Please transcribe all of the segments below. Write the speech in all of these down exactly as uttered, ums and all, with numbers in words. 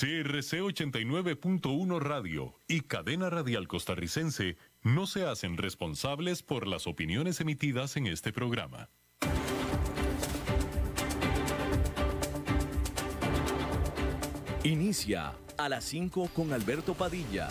C R C ochenta y nueve punto uno Radio y Cadena Radial Costarricense no se hacen responsables por las opiniones emitidas en este programa. Inicia a las cinco con Alberto Padilla.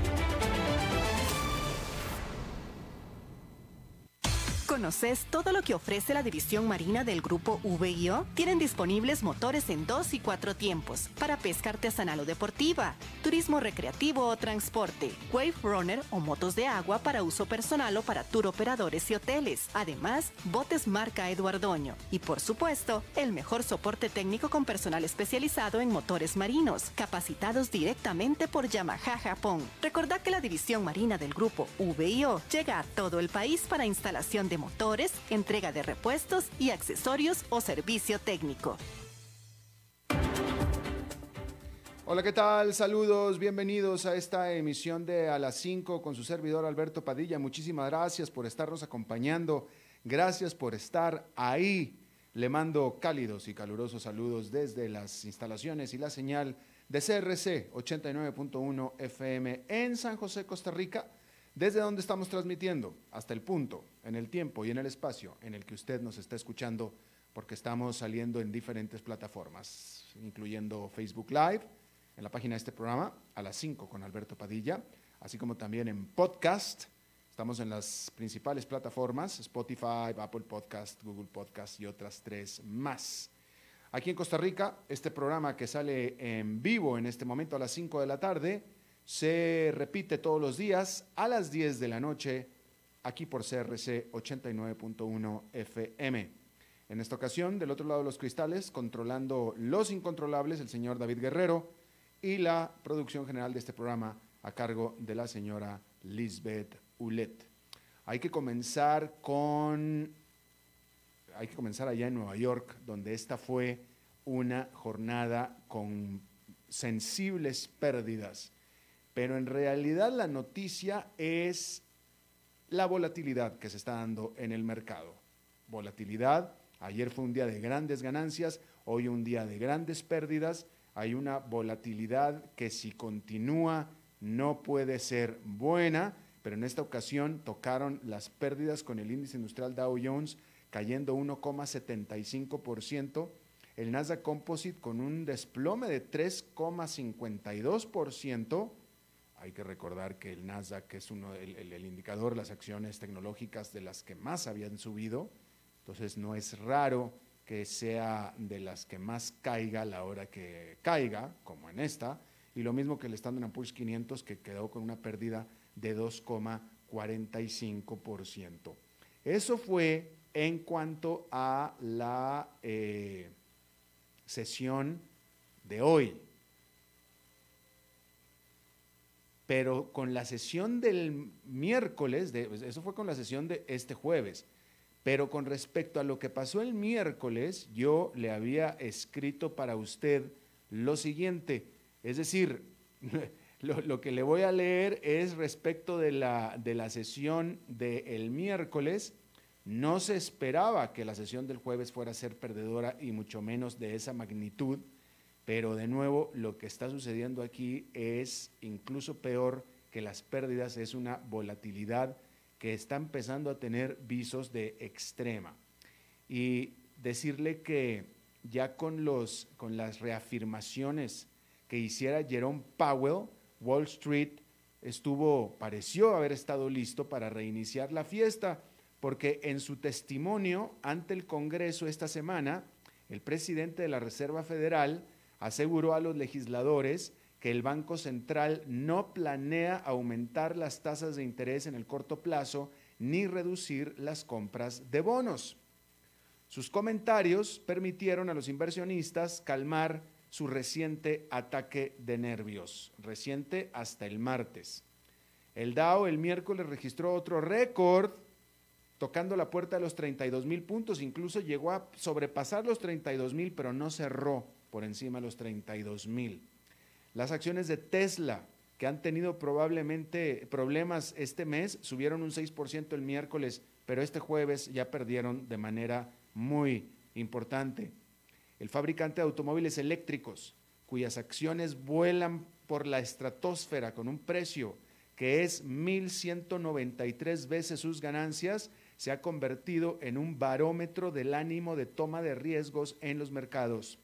¿Conoces todo lo que ofrece la división marina del grupo V I O? Tienen disponibles motores en dos y cuatro tiempos para pesca artesanal o deportiva, turismo recreativo o transporte, Wave Runner o motos de agua para uso personal o para tour operadores y hoteles. Además, botes marca Eduardo Quiroz y, por supuesto, el mejor soporte técnico con personal especializado en motores marinos, capacitados directamente por Yamaha Japón. Recordad que la división marina del grupo V I O llega a todo el país para instalación de motores, entrega de repuestos y accesorios o servicio técnico. Hola, ¿qué tal? Saludos, bienvenidos a esta emisión de A las cinco con su servidor Alberto Padilla. Muchísimas gracias por estarnos acompañando, gracias por estar ahí. Le mando cálidos y calurosos saludos desde las instalaciones y la señal de C R C ochenta y nueve punto uno F M en San José, Costa Rica, desde donde estamos transmitiendo hasta el punto, en el tiempo y en el espacio en el que usted nos está escuchando, porque estamos saliendo en diferentes plataformas, incluyendo Facebook Live, en la página de este programa, A las cinco con Alberto Padilla, así como también en podcast. Estamos en las principales plataformas, Spotify, Apple Podcast, Google Podcast y otras tres más. Aquí en Costa Rica, este programa que sale en vivo en este momento a las cinco de la tarde, se repite todos los días a las diez de la noche, aquí por C R C ochenta y nueve punto uno F M. En esta ocasión, del otro lado de los cristales, controlando los incontrolables, el señor David Guerrero, y la producción general de este programa a cargo de la señora Lisbeth Ulet. Hay que comenzar con... Hay que comenzar allá en Nueva York, donde esta fue una jornada con sensibles pérdidas. Pero en realidad la noticia es la volatilidad que se está dando en el mercado. Volatilidad, ayer fue un día de grandes ganancias, hoy un día de grandes pérdidas. Hay una volatilidad que, si continúa, no puede ser buena, pero en esta ocasión tocaron las pérdidas con el índice industrial Dow Jones cayendo uno coma setenta y cinco por ciento, el Nasdaq Composite con un desplome de tres coma cincuenta y dos por ciento, Hay que recordar que el Nasdaq es uno, el, el, el indicador, las acciones tecnológicas de las que más habían subido, entonces no es raro que sea de las que más caiga a la hora que caiga, como en esta, y lo mismo que el Standard Chartered quinientos, que quedó con una pérdida de dos coma cuarenta y cinco por ciento. Eso fue en cuanto a la eh, sesión de hoy. Pero con la sesión del miércoles, de, eso fue con la sesión de este jueves, pero con respecto a lo que pasó el miércoles, yo le había escrito para usted lo siguiente, es decir, lo, lo que le voy a leer es respecto de la, de la sesión del miércoles. No se esperaba que la sesión del jueves fuera a ser perdedora y mucho menos de esa magnitud. Pero de nuevo, lo que está sucediendo aquí es incluso peor que las pérdidas, es una volatilidad que está empezando a tener visos de extrema. Y decirle que ya con, los, con las reafirmaciones que hiciera Jerome Powell, Wall Street estuvo, pareció haber estado listo para reiniciar la fiesta, porque en su testimonio ante el Congreso esta semana, el presidente de la Reserva Federal aseguró a los legisladores que el Banco Central no planea aumentar las tasas de interés en el corto plazo ni reducir las compras de bonos. Sus comentarios permitieron a los inversionistas calmar su reciente ataque de nervios, reciente hasta el martes. El Dow el miércoles registró otro récord tocando la puerta de los treinta y dos mil puntos, incluso llegó a sobrepasar los treinta y dos mil, pero no cerró por encima de los treinta y dos mil. Las acciones de Tesla, que han tenido probablemente problemas este mes, subieron un seis por ciento el miércoles, pero este jueves ya perdieron de manera muy importante. El fabricante de automóviles eléctricos, cuyas acciones vuelan por la estratosfera con un precio que es mil ciento noventa y tres veces sus ganancias, se ha convertido en un barómetro del ánimo de toma de riesgos en los mercados.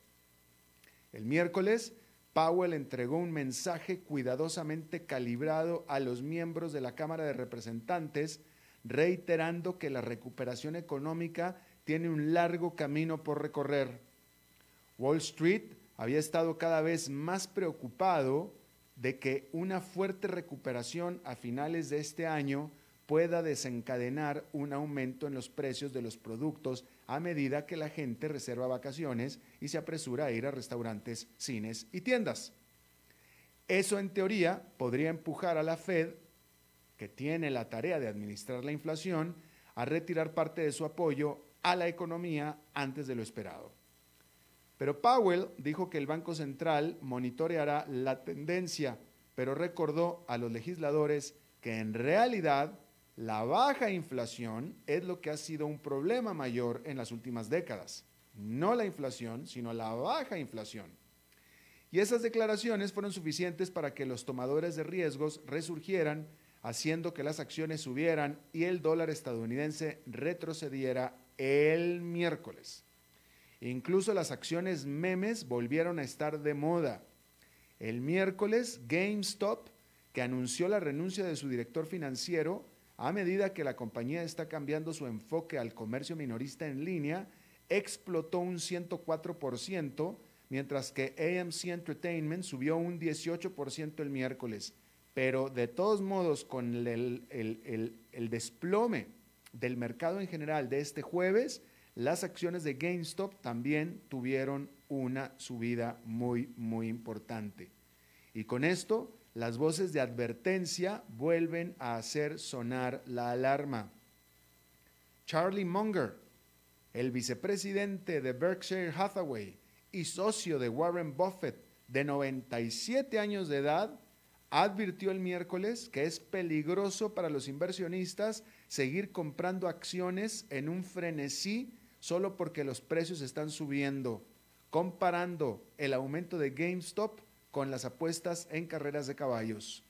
El miércoles, Powell entregó un mensaje cuidadosamente calibrado a los miembros de la Cámara de Representantes, reiterando que la recuperación económica tiene un largo camino por recorrer. Wall Street había estado cada vez más preocupado de que una fuerte recuperación a finales de este año pueda desencadenar un aumento en los precios de los productos a medida que la gente reserva vacaciones y se apresura a ir a restaurantes, cines y tiendas. Eso, en teoría, podría empujar a la Fed, que tiene la tarea de administrar la inflación, a retirar parte de su apoyo a la economía antes de lo esperado. Pero Powell dijo que el Banco Central monitoreará la tendencia, pero recordó a los legisladores que en realidad la baja inflación es lo que ha sido un problema mayor en las últimas décadas. No la inflación, sino la baja inflación. Y esas declaraciones fueron suficientes para que los tomadores de riesgos resurgieran, haciendo que las acciones subieran y el dólar estadounidense retrocediera el miércoles. Incluso las acciones memes volvieron a estar de moda. El miércoles, GameStop, que anunció la renuncia de su director financiero, a medida que la compañía está cambiando su enfoque al comercio minorista en línea, explotó un ciento cuatro por ciento, mientras que A M C Entertainment subió un dieciocho por ciento el miércoles. Pero de todos modos, con el, el, el, el desplome del mercado en general de este jueves, las acciones de GameStop también tuvieron una subida muy, muy importante. Y con esto, las voces de advertencia vuelven a hacer sonar la alarma. Charlie Munger, el vicepresidente de Berkshire Hathaway y socio de Warren Buffett, de noventa y siete años de edad, advirtió el miércoles que es peligroso para los inversionistas seguir comprando acciones en un frenesí solo porque los precios están subiendo, comparando el aumento de GameStop con las apuestas en carreras de caballos.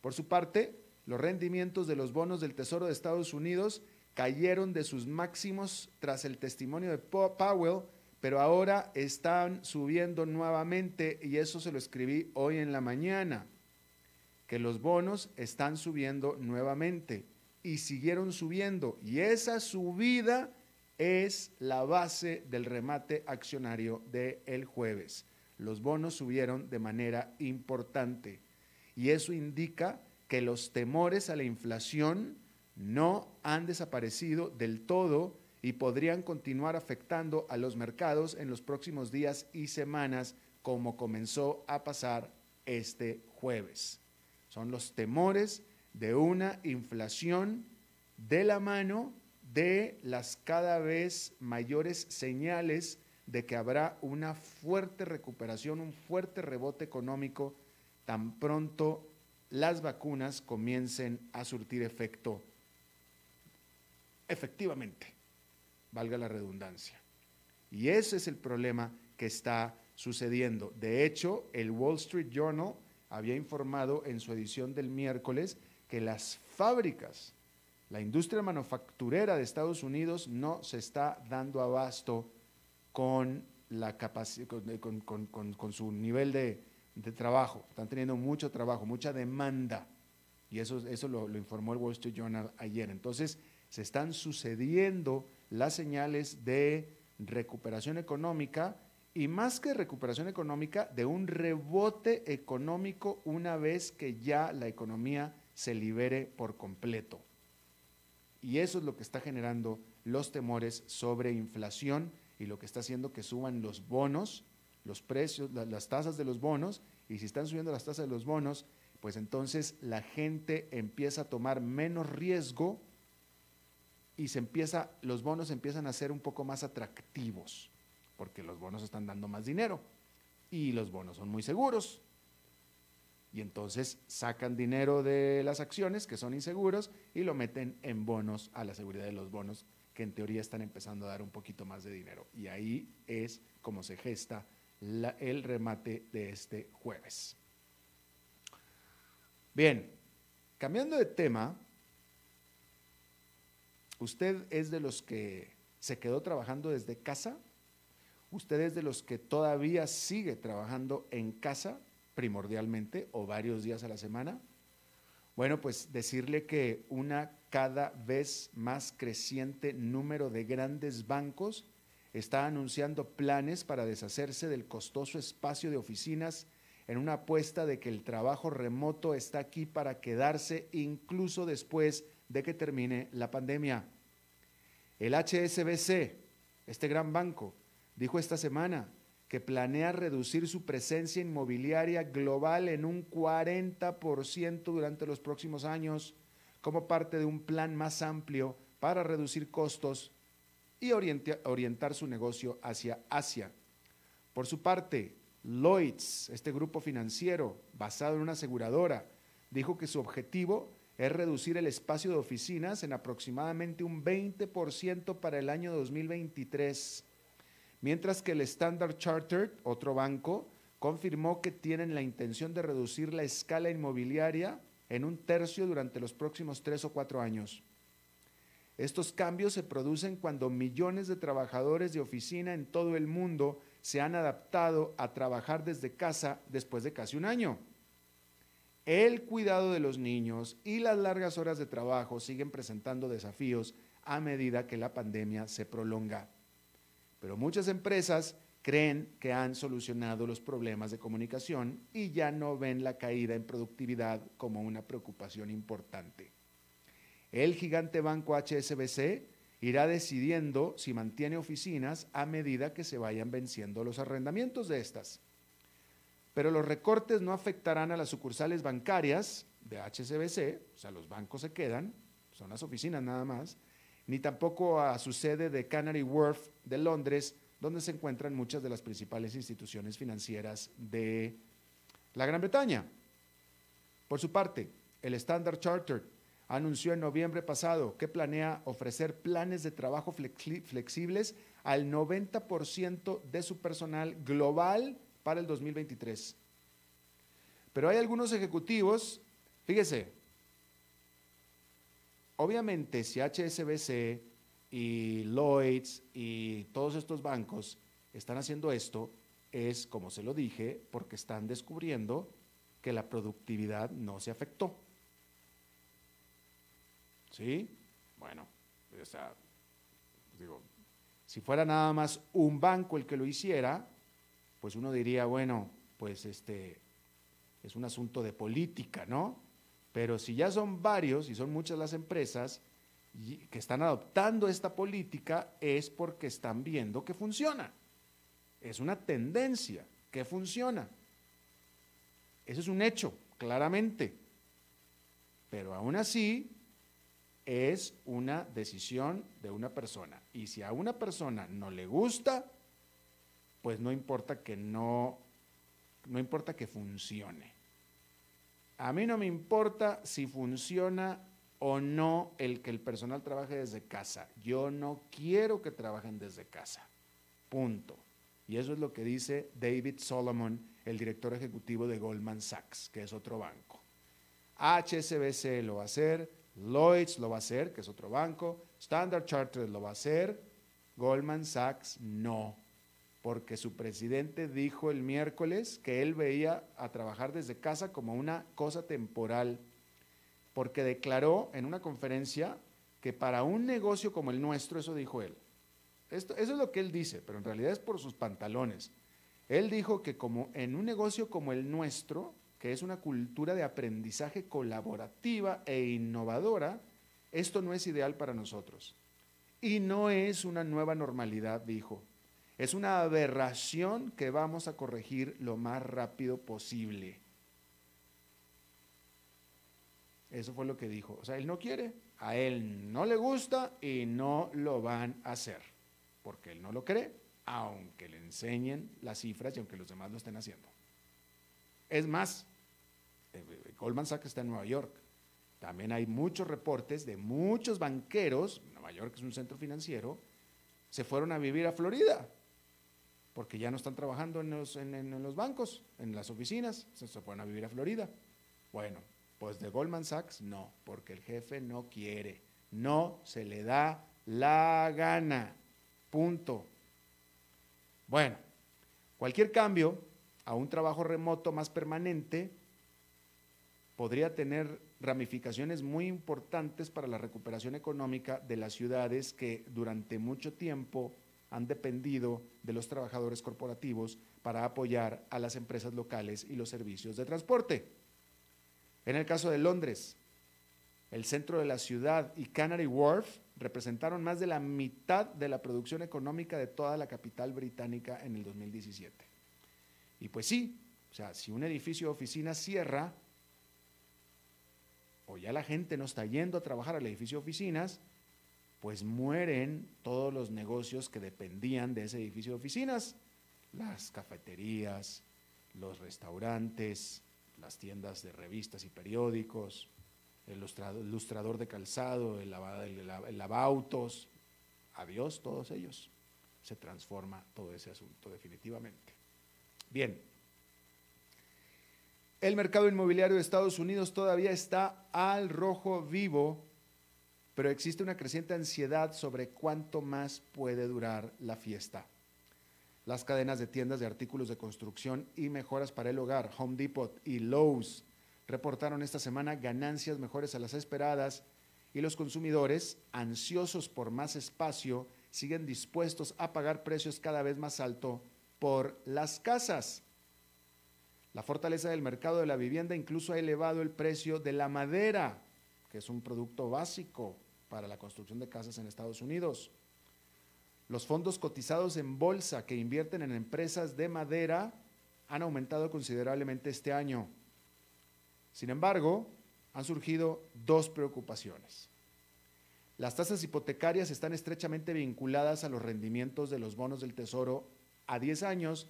Por su parte, los rendimientos de los bonos del Tesoro de Estados Unidos cayeron de sus máximos tras el testimonio de Powell, pero ahora están subiendo nuevamente, y eso se lo escribí hoy en la mañana, que los bonos están subiendo nuevamente y siguieron subiendo, y esa subida es la base del remate accionario del jueves. Los bonos subieron de manera importante y eso indica que los temores a la inflación no han desaparecido del todo y podrían continuar afectando a los mercados en los próximos días y semanas, como comenzó a pasar este jueves. Son los temores de una inflación de la mano de las cada vez mayores señales de que habrá una fuerte recuperación, un fuerte rebote económico tan pronto las vacunas comiencen a surtir efecto. Efectivamente, valga la redundancia. Y ese es el problema que está sucediendo. De hecho, el Wall Street Journal había informado en su edición del miércoles que las fábricas, la industria manufacturera de Estados Unidos no se está dando abasto con, la capaci- con, con, con, con su nivel de, de trabajo. Están teniendo mucho trabajo, mucha demanda. Y eso, eso lo, lo informó el Wall Street Journal ayer. Entonces, se están sucediendo las señales de recuperación económica, y más que recuperación económica, de un rebote económico una vez que ya la economía se libere por completo. Y eso es lo que está generando los temores sobre inflación y lo que está haciendo que suban los bonos, los precios, las tasas de los bonos, y si están subiendo las tasas de los bonos, pues entonces la gente empieza a tomar menos riesgo y se empieza, los bonos empiezan a ser un poco más atractivos, porque los bonos están dando más dinero y los bonos son muy seguros. Y entonces sacan dinero de las acciones, que son inseguros, y lo meten en bonos, a la seguridad de los bonos, que en teoría están empezando a dar un poquito más de dinero. Y ahí es como se gesta la, el remate de este jueves. Bien, cambiando de tema, ¿usted es de los que se quedó trabajando desde casa? ¿Usted es de los que todavía sigue trabajando en casa? Primordialmente o varios días a la semana. Bueno, pues decirle que una cada vez más creciente número de grandes bancos está anunciando planes para deshacerse del costoso espacio de oficinas en una apuesta de que el trabajo remoto está aquí para quedarse incluso después de que termine la pandemia. El H S B C, este gran banco, dijo esta semana que planea reducir su presencia inmobiliaria global en un cuarenta por ciento durante los próximos años, como parte de un plan más amplio para reducir costos y orientar su negocio hacia Asia. Por su parte, Lloyds, este grupo financiero basado en una aseguradora, dijo que su objetivo es reducir el espacio de oficinas en aproximadamente un veinte por ciento para el año dos mil veintitrés. Mientras que el Standard Chartered, otro banco, confirmó que tienen la intención de reducir la escala inmobiliaria en un tercio durante los próximos tres o cuatro años. Estos cambios se producen cuando millones de trabajadores de oficina en todo el mundo se han adaptado a trabajar desde casa después de casi un año. El cuidado de los niños y las largas horas de trabajo siguen presentando desafíos a medida que la pandemia se prolonga. Pero muchas empresas creen que han solucionado los problemas de comunicación y ya no ven la caída en productividad como una preocupación importante. El gigante banco H S B C irá decidiendo si mantiene oficinas a medida que se vayan venciendo los arrendamientos de estas. Pero los recortes no afectarán a las sucursales bancarias de H S B C, o sea, los bancos se quedan, son las oficinas nada más, ni tampoco a su sede de Canary Wharf de Londres, donde se encuentran muchas de las principales instituciones financieras de la Gran Bretaña. Por su parte, el Standard Chartered anunció en noviembre pasado que planea ofrecer planes de trabajo flexibles al noventa por ciento de su personal global para el dos mil veintitrés. Pero hay algunos ejecutivos, fíjese, obviamente, si H S B C y Lloyds y todos estos bancos están haciendo esto, es, como se lo dije, porque están descubriendo que la productividad no se afectó. ¿Sí? Bueno, o sea, digo, si fuera nada más un banco el que lo hiciera, pues uno diría, bueno, pues este es un asunto de política, ¿no? Pero si ya son varios y son muchas las empresas que están adoptando esta política, es porque están viendo que funciona. Es una tendencia que funciona. Eso es un hecho, claramente. Pero aún así, es una decisión de una persona. Y si a una persona no le gusta, pues no importa que no, no importa que funcione. A mí no me importa si funciona o no el que el personal trabaje desde casa. Yo no quiero que trabajen desde casa. Punto. Y eso es lo que dice David Solomon, el director ejecutivo de Goldman Sachs, que es otro banco. H S B C lo va a hacer, Lloyds lo va a hacer, que es otro banco, Standard Chartered lo va a hacer, Goldman Sachs no, porque su presidente dijo el miércoles que él veía a trabajar desde casa como una cosa temporal, porque declaró en una conferencia que para un negocio como el nuestro, eso dijo él, esto, eso es lo que él dice, pero en realidad es por sus pantalones. Él dijo que como en un negocio como el nuestro, que es una cultura de aprendizaje colaborativa e innovadora, esto no es ideal para nosotros. Y no es una nueva normalidad, dijo. Es una aberración que vamos a corregir lo más rápido posible. Eso fue lo que dijo. O sea, él no quiere. a él no le gusta y no lo van a hacer, porque él no lo cree, aunque le enseñen las cifras y aunque los demás lo estén haciendo. Es más, Goldman Sachs está en Nueva York, también hay muchos reportes de muchos banqueros, Nueva York es un centro financiero, se fueron a vivir a Florida, porque ya no están trabajando en los, en, en los bancos, en las oficinas, se fueron a vivir a Florida. Bueno, pues de Goldman Sachs no, porque el jefe no quiere, no se le da la gana, punto. Bueno, cualquier cambio a un trabajo remoto más permanente podría tener ramificaciones muy importantes para la recuperación económica de las ciudades que durante mucho tiempo han dependido de los trabajadores corporativos para apoyar a las empresas locales y los servicios de transporte. En el caso de Londres, el centro de la ciudad y Canary Wharf representaron más de la mitad de la producción económica de toda la capital británica en el dos mil diecisiete. Y pues sí, o sea, si un edificio de oficina cierra, o ya la gente no está yendo a trabajar al edificio de oficinas, pues mueren todos los negocios que dependían de ese edificio de oficinas, las cafeterías, los restaurantes, las tiendas de revistas y periódicos, el lustrador, el lustrador de calzado, el, lava, el, el lavautos, adiós todos ellos, se transforma todo ese asunto definitivamente. Bien. El mercado inmobiliario de Estados Unidos todavía está al rojo vivo, pero existe una creciente ansiedad sobre cuánto más puede durar la fiesta. Las cadenas de tiendas de artículos de construcción y mejoras para el hogar, Home Depot y Lowe's, reportaron esta semana ganancias mejores a las esperadas y los consumidores, ansiosos por más espacio, siguen dispuestos a pagar precios cada vez más altos por las casas. La fortaleza del mercado de la vivienda incluso ha elevado el precio de la madera, que es un producto básico para la construcción de casas en Estados Unidos. Los fondos cotizados en bolsa que invierten en empresas de madera han aumentado considerablemente este año. Sin embargo, han surgido dos preocupaciones. Las tasas hipotecarias están estrechamente vinculadas a los rendimientos de los bonos del Tesoro a diez años,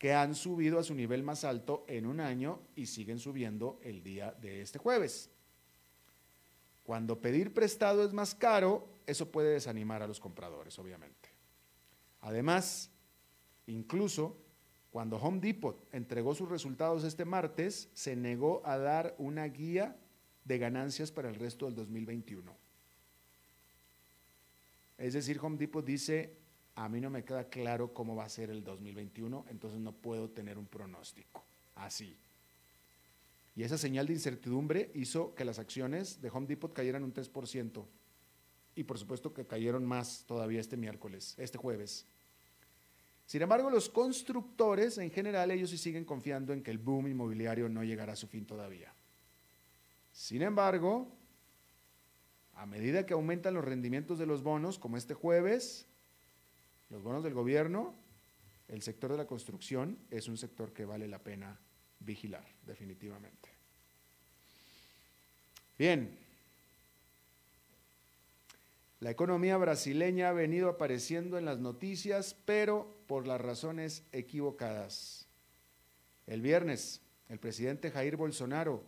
que han subido a su nivel más alto en un año y siguen subiendo el día de este jueves. Cuando pedir prestado es más caro, eso puede desanimar a los compradores, obviamente. Además, incluso cuando Home Depot entregó sus resultados este martes, se negó a dar una guía de ganancias para el resto del dos mil veintiuno. Es decir, Home Depot dice: a mí no me queda claro cómo va a ser el dos mil veintiuno, entonces no puedo tener un pronóstico, así. Y esa señal de incertidumbre hizo que las acciones de Home Depot cayeran un tres por ciento, y por supuesto que cayeron más todavía este miércoles, este jueves. Sin embargo, los constructores, en general, ellos sí siguen confiando en que el boom inmobiliario no llegará a su fin todavía. Sin embargo, a medida que aumentan los rendimientos de los bonos, como este jueves, los bonos del gobierno, el sector de la construcción es un sector que vale la pena vigilar, definitivamente. Bien, la economía brasileña ha venido apareciendo en las noticias, pero por las razones equivocadas. El viernes, el presidente Jair Bolsonaro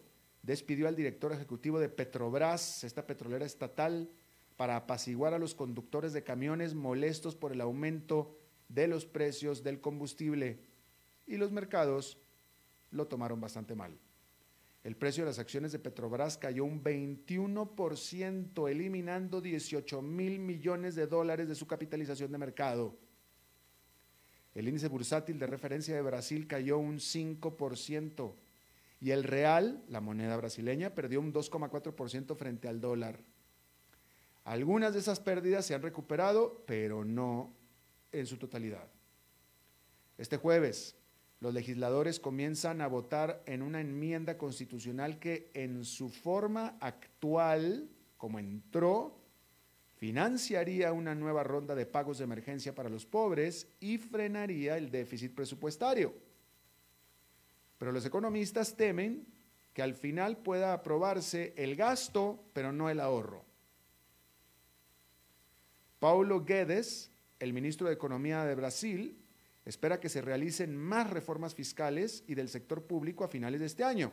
despidió al director ejecutivo de Petrobras, esta petrolera estatal, para apaciguar a los conductores de camiones molestos por el aumento de los precios del combustible, y los mercados lo tomaron bastante mal. El precio de las acciones de Petrobras cayó un veintiuno por ciento, eliminando dieciocho mil millones de dólares de su capitalización de mercado. El índice bursátil de referencia de Brasil cayó un cinco por ciento y el real, la moneda brasileña, perdió un dos coma cuatro por ciento frente al dólar. Algunas de esas pérdidas se han recuperado, pero no en su totalidad. Este jueves, los legisladores comienzan a votar en una enmienda constitucional que en su forma actual, como entró, financiaría una nueva ronda de pagos de emergencia para los pobres y frenaría el déficit presupuestario. Pero los economistas temen que al final pueda aprobarse el gasto, pero no el ahorro. Paulo Guedes, el ministro de Economía de Brasil, espera que se realicen más reformas fiscales y del sector público a finales de este año.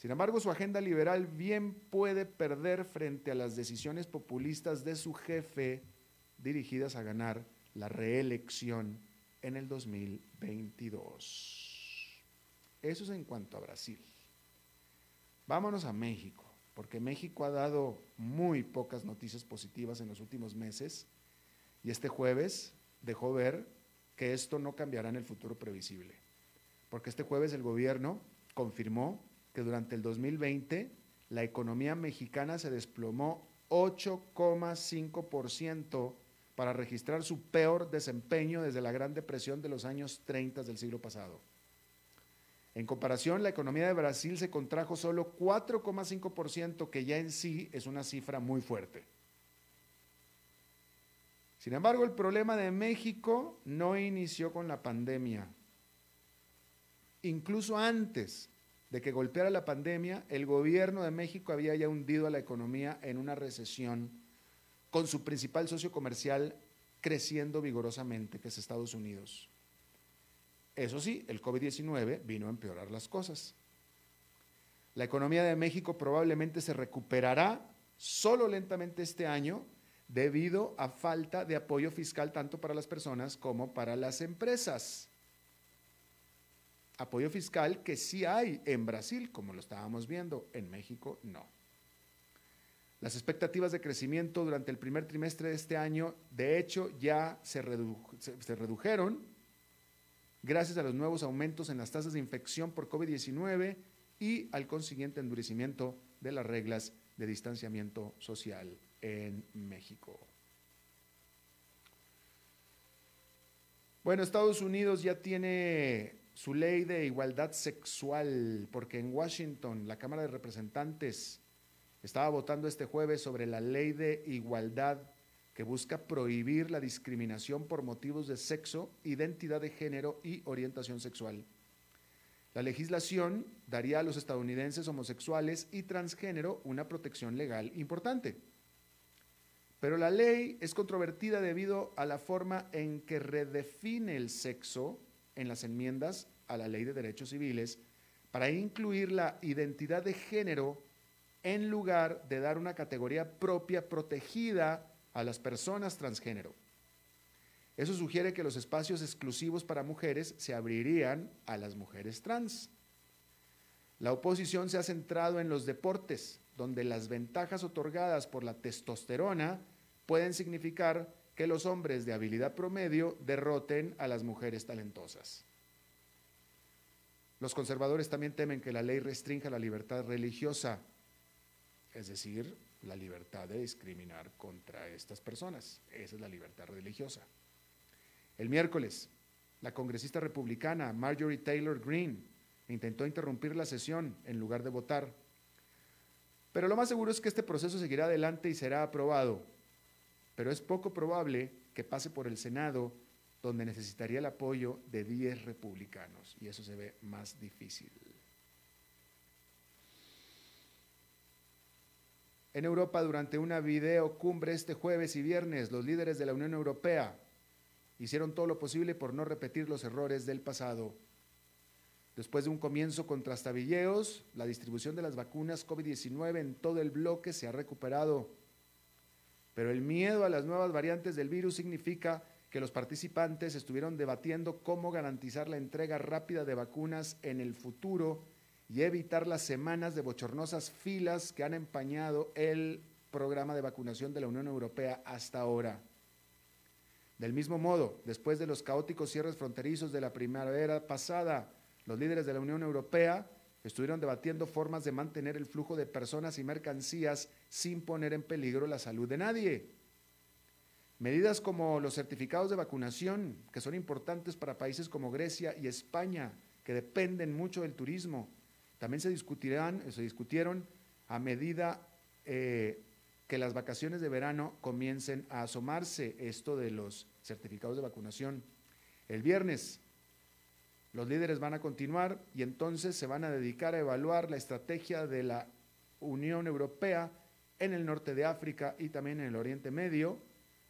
Sin embargo, su agenda liberal bien puede perder frente a las decisiones populistas de su jefe dirigidas a ganar la reelección en el dos mil veintidós. Eso es en cuanto a Brasil. Vámonos a México, porque México ha dado muy pocas noticias positivas en los últimos meses y este jueves dejó ver que esto no cambiará en el futuro previsible, porque este jueves el gobierno confirmó que durante el dos mil veinte la economía mexicana se desplomó ocho coma cinco por ciento para registrar su peor desempeño desde la Gran Depresión de los años treinta del siglo pasado. En comparación, la economía de Brasil se contrajo solo cuatro coma cinco por ciento, que ya en sí es una cifra muy fuerte. Sin embargo, el problema de México no inició con la pandemia. Incluso antes de que golpeara la pandemia, el gobierno de México había ya hundido a la economía en una recesión, con su principal socio comercial creciendo vigorosamente, que es Estados Unidos. Eso sí, el COVID diecinueve vino a empeorar las cosas. La economía de México probablemente se recuperará solo lentamente este año debido a falta de apoyo fiscal tanto para las personas como para las empresas. Apoyo fiscal que sí hay en Brasil, como lo estábamos viendo, en México no. Las expectativas de crecimiento durante el primer trimestre de este año, de hecho, ya se, redu se, se redujeron gracias a los nuevos aumentos en las tasas de infección por COVID diecinueve y al consiguiente endurecimiento de las reglas de distanciamiento social en México. Bueno, Estados Unidos ya tiene su ley de igualdad sexual, porque en Washington la Cámara de Representantes estaba votando este jueves sobre la ley de igualdad que busca prohibir la discriminación por motivos de sexo, identidad de género y orientación sexual. La legislación daría a los estadounidenses homosexuales y transgénero una protección legal importante. Pero la ley es controvertida debido a la forma en que redefine el sexo en las enmiendas a la Ley de Derechos Civiles para incluir la identidad de género en lugar de dar una categoría propia protegida a las personas transgénero. Eso sugiere que los espacios exclusivos para mujeres se abrirían a las mujeres trans. La oposición se ha centrado en los deportes, donde las ventajas otorgadas por la testosterona pueden significar que los hombres de habilidad promedio derroten a las mujeres talentosas. Los conservadores también temen que la ley restrinja la libertad religiosa, es decir, la libertad de discriminar contra estas personas. Esa es la libertad religiosa. El miércoles, la congresista republicana Marjorie Taylor Greene intentó interrumpir la sesión en lugar de votar. Pero lo más seguro es que este proceso seguirá adelante y será aprobado, pero es poco probable que pase por el Senado, donde necesitaría el apoyo de diez republicanos, y eso se ve más difícil. En Europa, durante una videocumbre este jueves y viernes, los líderes de la Unión Europea hicieron todo lo posible por no repetir los errores del pasado. Después de un comienzo con trastabilleos, la distribución de las vacunas COVID diecinueve en todo el bloque se ha recuperado. Pero el miedo a las nuevas variantes del virus significa que los participantes estuvieron debatiendo cómo garantizar la entrega rápida de vacunas en el futuro y evitar las semanas de bochornosas filas que han empañado el programa de vacunación de la Unión Europea hasta ahora. Del mismo modo, después de los caóticos cierres fronterizos de la primavera pasada, los líderes de la Unión Europea estuvieron debatiendo formas de mantener el flujo de personas y mercancías sin poner en peligro la salud de nadie. Medidas como los certificados de vacunación, que son importantes para países como Grecia y España, que dependen mucho del turismo, también se discutirán, se discutieron a medida eh, que las vacaciones de verano comiencen a asomarse, esto de los certificados de vacunación. El viernes los líderes van a continuar y entonces se van a dedicar a evaluar la estrategia de la Unión Europea en el norte de África y también en el Oriente Medio,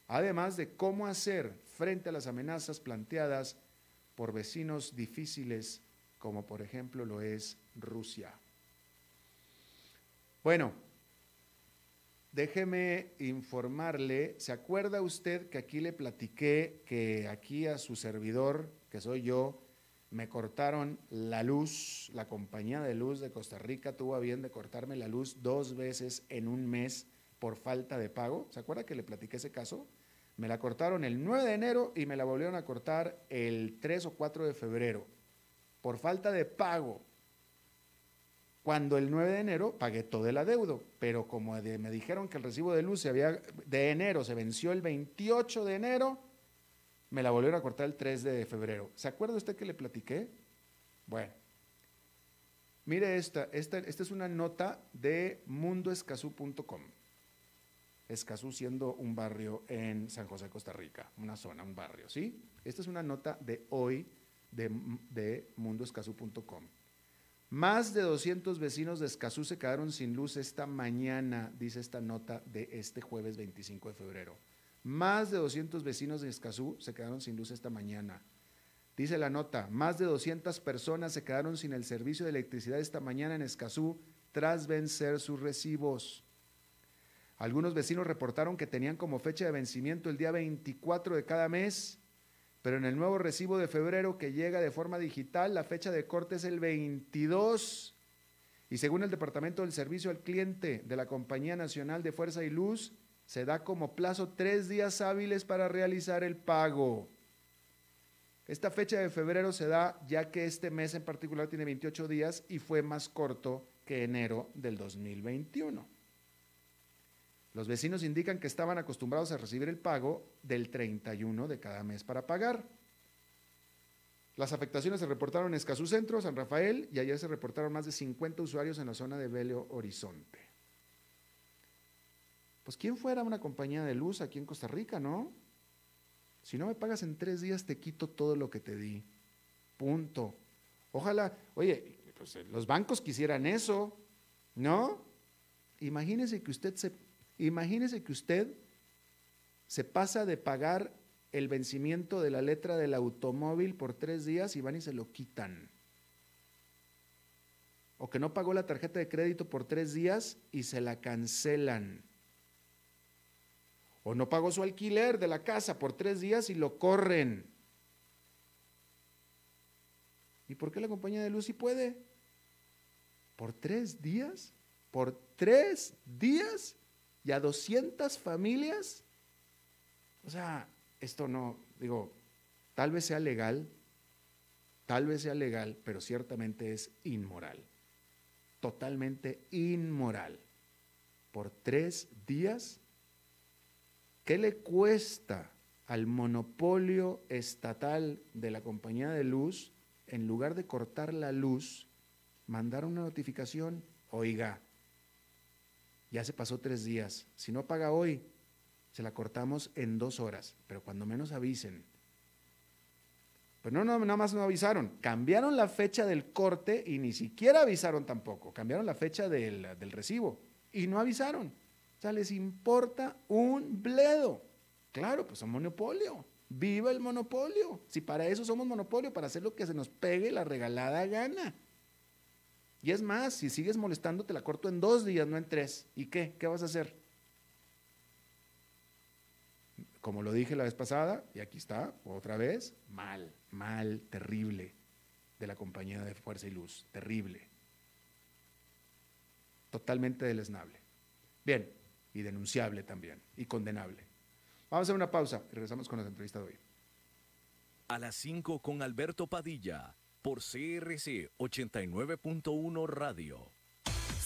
además de cómo hacer frente a las amenazas planteadas por vecinos difíciles, como por ejemplo lo es Rusia. Bueno, déjeme informarle, ¿se acuerda usted que aquí le platiqué que aquí a su servidor, que soy yo, me cortaron la luz? La compañía de luz de Costa Rica tuvo a bien de cortarme la luz dos veces en un mes por falta de pago. ¿Se acuerda que le platiqué ese caso? Me la cortaron el nueve de enero y me la volvieron a cortar el tres o cuatro de febrero por falta de pago. Cuando el nueve de enero pagué todo el adeudo, pero como de, me dijeron que el recibo de luz se había, de enero se venció el veintiocho de enero, me la volvieron a cortar el tres de febrero. ¿Se acuerda usted que le platiqué? Bueno, mire esta, esta, esta es una nota de mundo escazú punto com. Escazú siendo un barrio en San José, Costa Rica, una zona, un barrio, ¿sí? Esta es una nota de hoy de, de mundo escazú punto com. Más de doscientos vecinos de Escazú se quedaron sin luz esta mañana, dice esta nota de este jueves veinticinco de febrero. Más de doscientos vecinos de Escazú se quedaron sin luz esta mañana. Dice la nota, más de doscientas personas se quedaron sin el servicio de electricidad esta mañana en Escazú tras vencer sus recibos. Algunos vecinos reportaron que tenían como fecha de vencimiento el día veinticuatro de cada mes, pero en el nuevo recibo de febrero que llega de forma digital, la fecha de corte es el veintidós. Y según el Departamento del Servicio al Cliente de la Compañía Nacional de Fuerza y Luz, se da como plazo tres días hábiles para realizar el pago. Esta fecha de febrero se da ya que este mes en particular tiene veintiocho días y fue más corto que enero del dos mil veintiuno. Los vecinos indican que estaban acostumbrados a recibir el pago del treinta y uno de cada mes para pagar. Las afectaciones se reportaron en Escazú Centro, San Rafael, y ayer se reportaron más de cincuenta usuarios en la zona de Belo Horizonte. Pues quién fuera una compañía de luz aquí en Costa Rica, ¿no? Si no me pagas en tres días, te quito todo lo que te di. Punto. Ojalá, oye, pues los bancos quisieran eso, ¿no? Imagínese que usted se... Imagínese que usted se pasa de pagar el vencimiento de la letra del automóvil por tres días y van y se lo quitan. O que no pagó la tarjeta de crédito por tres días y se la cancelan. O no pagó su alquiler de la casa por tres días y lo corren. ¿Y por qué la compañía de luz sí puede? ¿Por tres días? ¿Por tres días? Y a doscientas familias, o sea, esto no, digo, tal vez sea legal, tal vez sea legal, pero ciertamente es inmoral, totalmente inmoral. Por tres días, ¿qué le cuesta al monopolio estatal de la compañía de luz, en lugar de cortar la luz, mandar una notificación? Oiga, ya se pasó tres días, si no paga hoy, se la cortamos en dos horas, pero cuando menos avisen. Pero no, no, nada más no avisaron, cambiaron la fecha del corte y ni siquiera avisaron tampoco, cambiaron la fecha del, del recibo y no avisaron. O sea, les importa un bledo. Claro, pues son monopolio, viva el monopolio. Si para eso somos monopolio, para hacer lo que se nos pegue la regalada gana. Y es más, si sigues molestando, te la corto en dos días, no en tres. ¿Y qué? ¿Qué vas a hacer? Como lo dije la vez pasada, y aquí está, otra vez, mal, mal, terrible de la compañía de Fuerza y Luz, terrible. Totalmente deleznable. Bien, y denunciable también, y condenable. Vamos a hacer una pausa y regresamos con las entrevistas de hoy. A las cinco con Alberto Padilla. Por C R C ochenta y nueve punto uno Radio.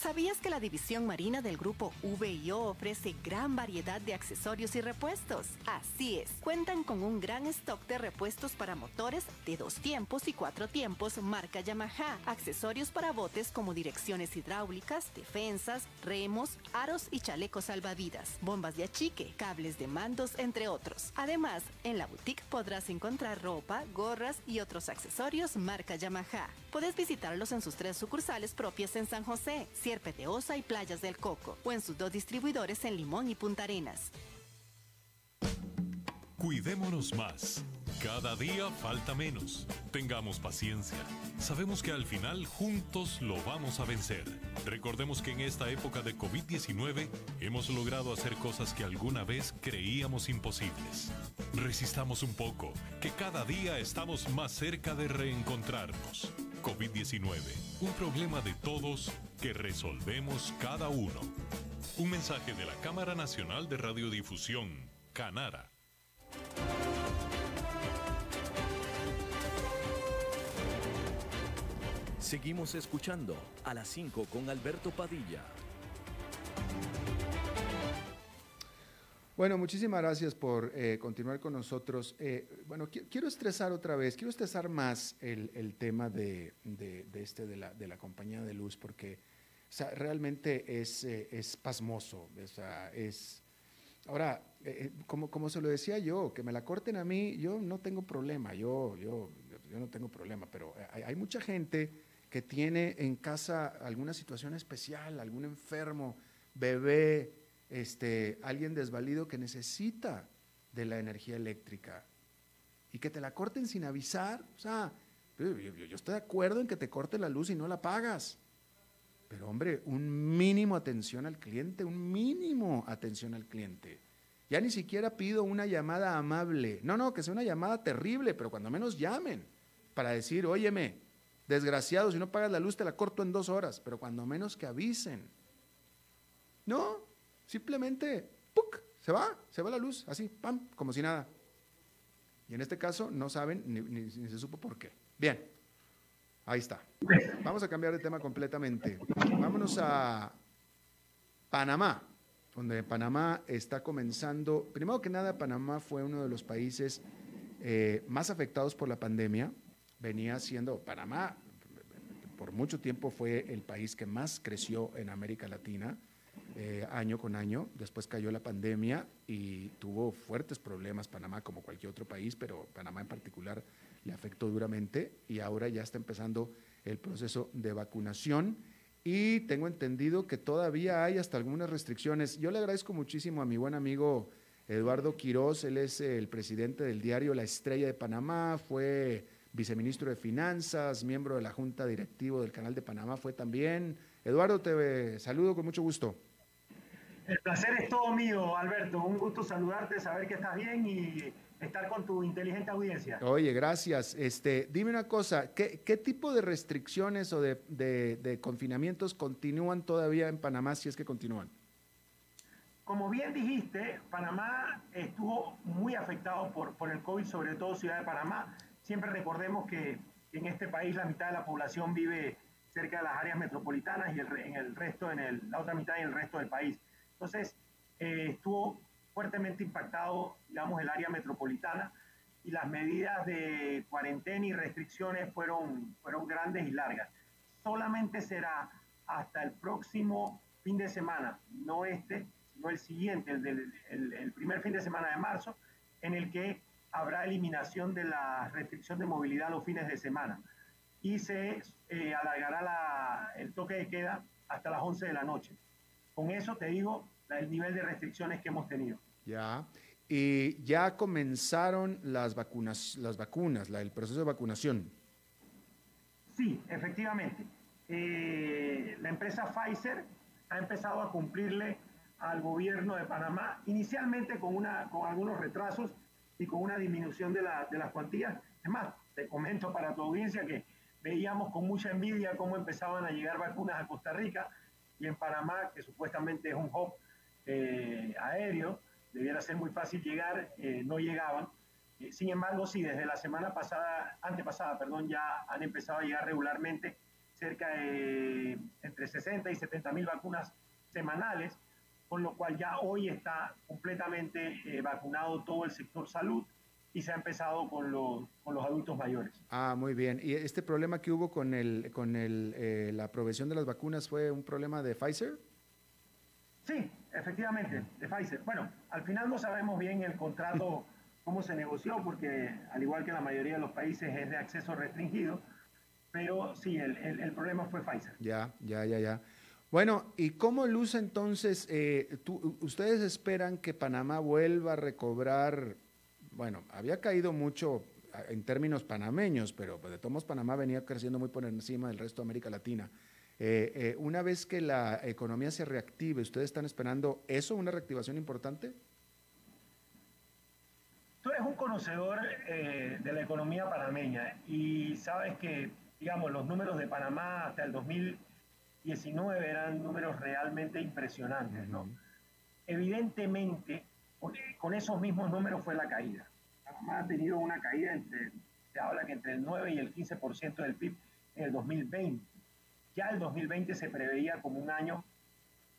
¿Sabías que la división marina del grupo V I O ofrece gran variedad de accesorios y repuestos? Así es, cuentan con un gran stock de repuestos para motores de dos tiempos y cuatro tiempos marca Yamaha, accesorios para botes como direcciones hidráulicas, defensas, remos, aros y chalecos salvavidas, bombas de achique, cables de mandos, entre otros. Además, en la boutique podrás encontrar ropa, gorras y otros accesorios marca Yamaha. Puedes visitarlos en sus tres sucursales propias en San José. Si Sierpe de Osa y Playas del Coco, o en sus dos distribuidores en Limón y Punta Arenas. Cuidémonos más. Cada día falta menos. Tengamos paciencia. Sabemos que al final juntos lo vamos a vencer. Recordemos que en esta época de COVID diecinueve hemos logrado hacer cosas que alguna vez creíamos imposibles. Resistamos un poco, que cada día estamos más cerca de reencontrarnos. COVID diecinueve, un problema de todos que resolvemos cada uno. Un mensaje de la Cámara Nacional de Radiodifusión, Canara. Seguimos escuchando a las cinco con Alberto Padilla. Bueno, muchísimas gracias por eh, continuar con nosotros. Eh, bueno, qui quiero estresar otra vez, quiero estresar más el, el tema de, de, de, este, de, la, de la compañía de luz, porque o sea, realmente es, eh, es pasmoso. O sea, es, ahora, eh, como, como se lo decía yo, que me la corten a mí, yo no tengo problema, yo, yo, yo no tengo problema, pero hay, hay mucha gente que tiene en casa alguna situación especial, algún enfermo, bebé, este, alguien desvalido que necesita de la energía eléctrica y que te la corten sin avisar. O sea, yo, yo, yo estoy de acuerdo en que te corte la luz y no la pagas, pero hombre, un mínimo atención al cliente, un mínimo atención al cliente. Ya ni siquiera pido una llamada amable, no, no, que sea una llamada terrible, pero cuando menos llamen para decir, óyeme, desgraciado, si no pagas la luz te la corto en dos horas, pero cuando menos que avisen. No, simplemente, ¡puc!, se va, se va la luz, así, pam, como si nada. Y en este caso no saben, ni, ni, ni se supo por qué. Bien, ahí está. Vamos a cambiar de tema completamente. Vámonos a Panamá, donde Panamá está comenzando. Primero que nada, Panamá fue uno de los países eh, más afectados por la pandemia. Venía siendo, Panamá por mucho tiempo fue el país que más creció en América Latina, eh, año con año. Después cayó la pandemia y tuvo fuertes problemas Panamá, como cualquier otro país, pero Panamá en particular le afectó duramente, y ahora ya está empezando el proceso de vacunación y tengo entendido que todavía hay hasta algunas restricciones. Yo le agradezco muchísimo a mi buen amigo Eduardo Quiroz, él es el presidente del diario La Estrella de Panamá, fue viceministro de Finanzas, miembro de la Junta Directiva del Canal de Panamá, fue también. Eduardo, te saludo con mucho gusto. El placer es todo mío, Alberto. Un gusto saludarte, saber que estás bien y estar con tu inteligente audiencia. Oye, gracias. Este, dime una cosa, ¿qué, qué tipo de restricciones o de, de, de confinamientos continúan todavía en Panamá, si es que continúan? Como bien dijiste, Panamá estuvo muy afectado por, por el COVID, sobre todo Ciudad de Panamá. Siempre recordemos que en este país la mitad de la población vive cerca de las áreas metropolitanas y el, en el resto, en el, la otra mitad en el resto del país. Entonces, eh, estuvo fuertemente impactado, digamos, el área metropolitana, y las medidas de cuarentena y restricciones fueron, fueron grandes y largas. Solamente será hasta el próximo fin de semana, no este, sino el siguiente, el, del, el, el primer fin de semana de marzo, en el que habrá eliminación de la restricción de movilidad los fines de semana, y se eh, alargará la, el toque de queda hasta las once de la noche. Con eso te digo el nivel de restricciones que hemos tenido. Ya, y ya comenzaron las vacunas, las vacunas, la, el proceso de vacunación. Sí, efectivamente. Eh, la empresa Pfizer ha empezado a cumplirle al gobierno de Panamá, inicialmente con, una, con algunos retrasos y con una disminución de, la, de las cuantías. Es más, te comento para tu audiencia que veíamos con mucha envidia cómo empezaban a llegar vacunas a Costa Rica, y en Panamá, que supuestamente es un hub Eh, aéreo, debiera ser muy fácil llegar, eh, no llegaban. Eh, sin embargo, sí, desde la semana pasada, antepasada, perdón, ya han empezado a llegar regularmente cerca de entre sesenta y setenta mil vacunas semanales, con lo cual ya hoy está completamente eh, vacunado todo el sector salud y se ha empezado con, lo, con los adultos mayores. Ah, muy bien. ¿Y este problema que hubo con, el, con el, eh, la provisión de las vacunas fue un problema de Pfizer? Sí, efectivamente, de Pfizer. Bueno, al final no sabemos bien el contrato, cómo se negoció, porque al igual que la mayoría de los países es de acceso restringido, pero sí, el, el, el problema fue Pfizer. Ya, ya, ya, ya. Bueno, ¿y cómo luce entonces? Eh, tú, ¿Ustedes esperan que Panamá vuelva a recobrar? Bueno, había caído mucho en términos panameños, pero de todos Panamá venía creciendo muy por encima del resto de América Latina. Eh, eh, una vez que la economía se reactive, ¿ustedes están esperando eso, una reactivación importante? Tú eres un conocedor eh, de la economía panameña y sabes que, digamos, los números de Panamá hasta el dos mil diecinueve eran números realmente impresionantes, ¿no? Uh-huh. Evidentemente, con, con esos mismos números fue la caída. Panamá ha tenido una caída entre, se habla que entre el nueve y el quince por ciento del P I B en el dos mil veinte. Ya el dos mil veinte se preveía como un año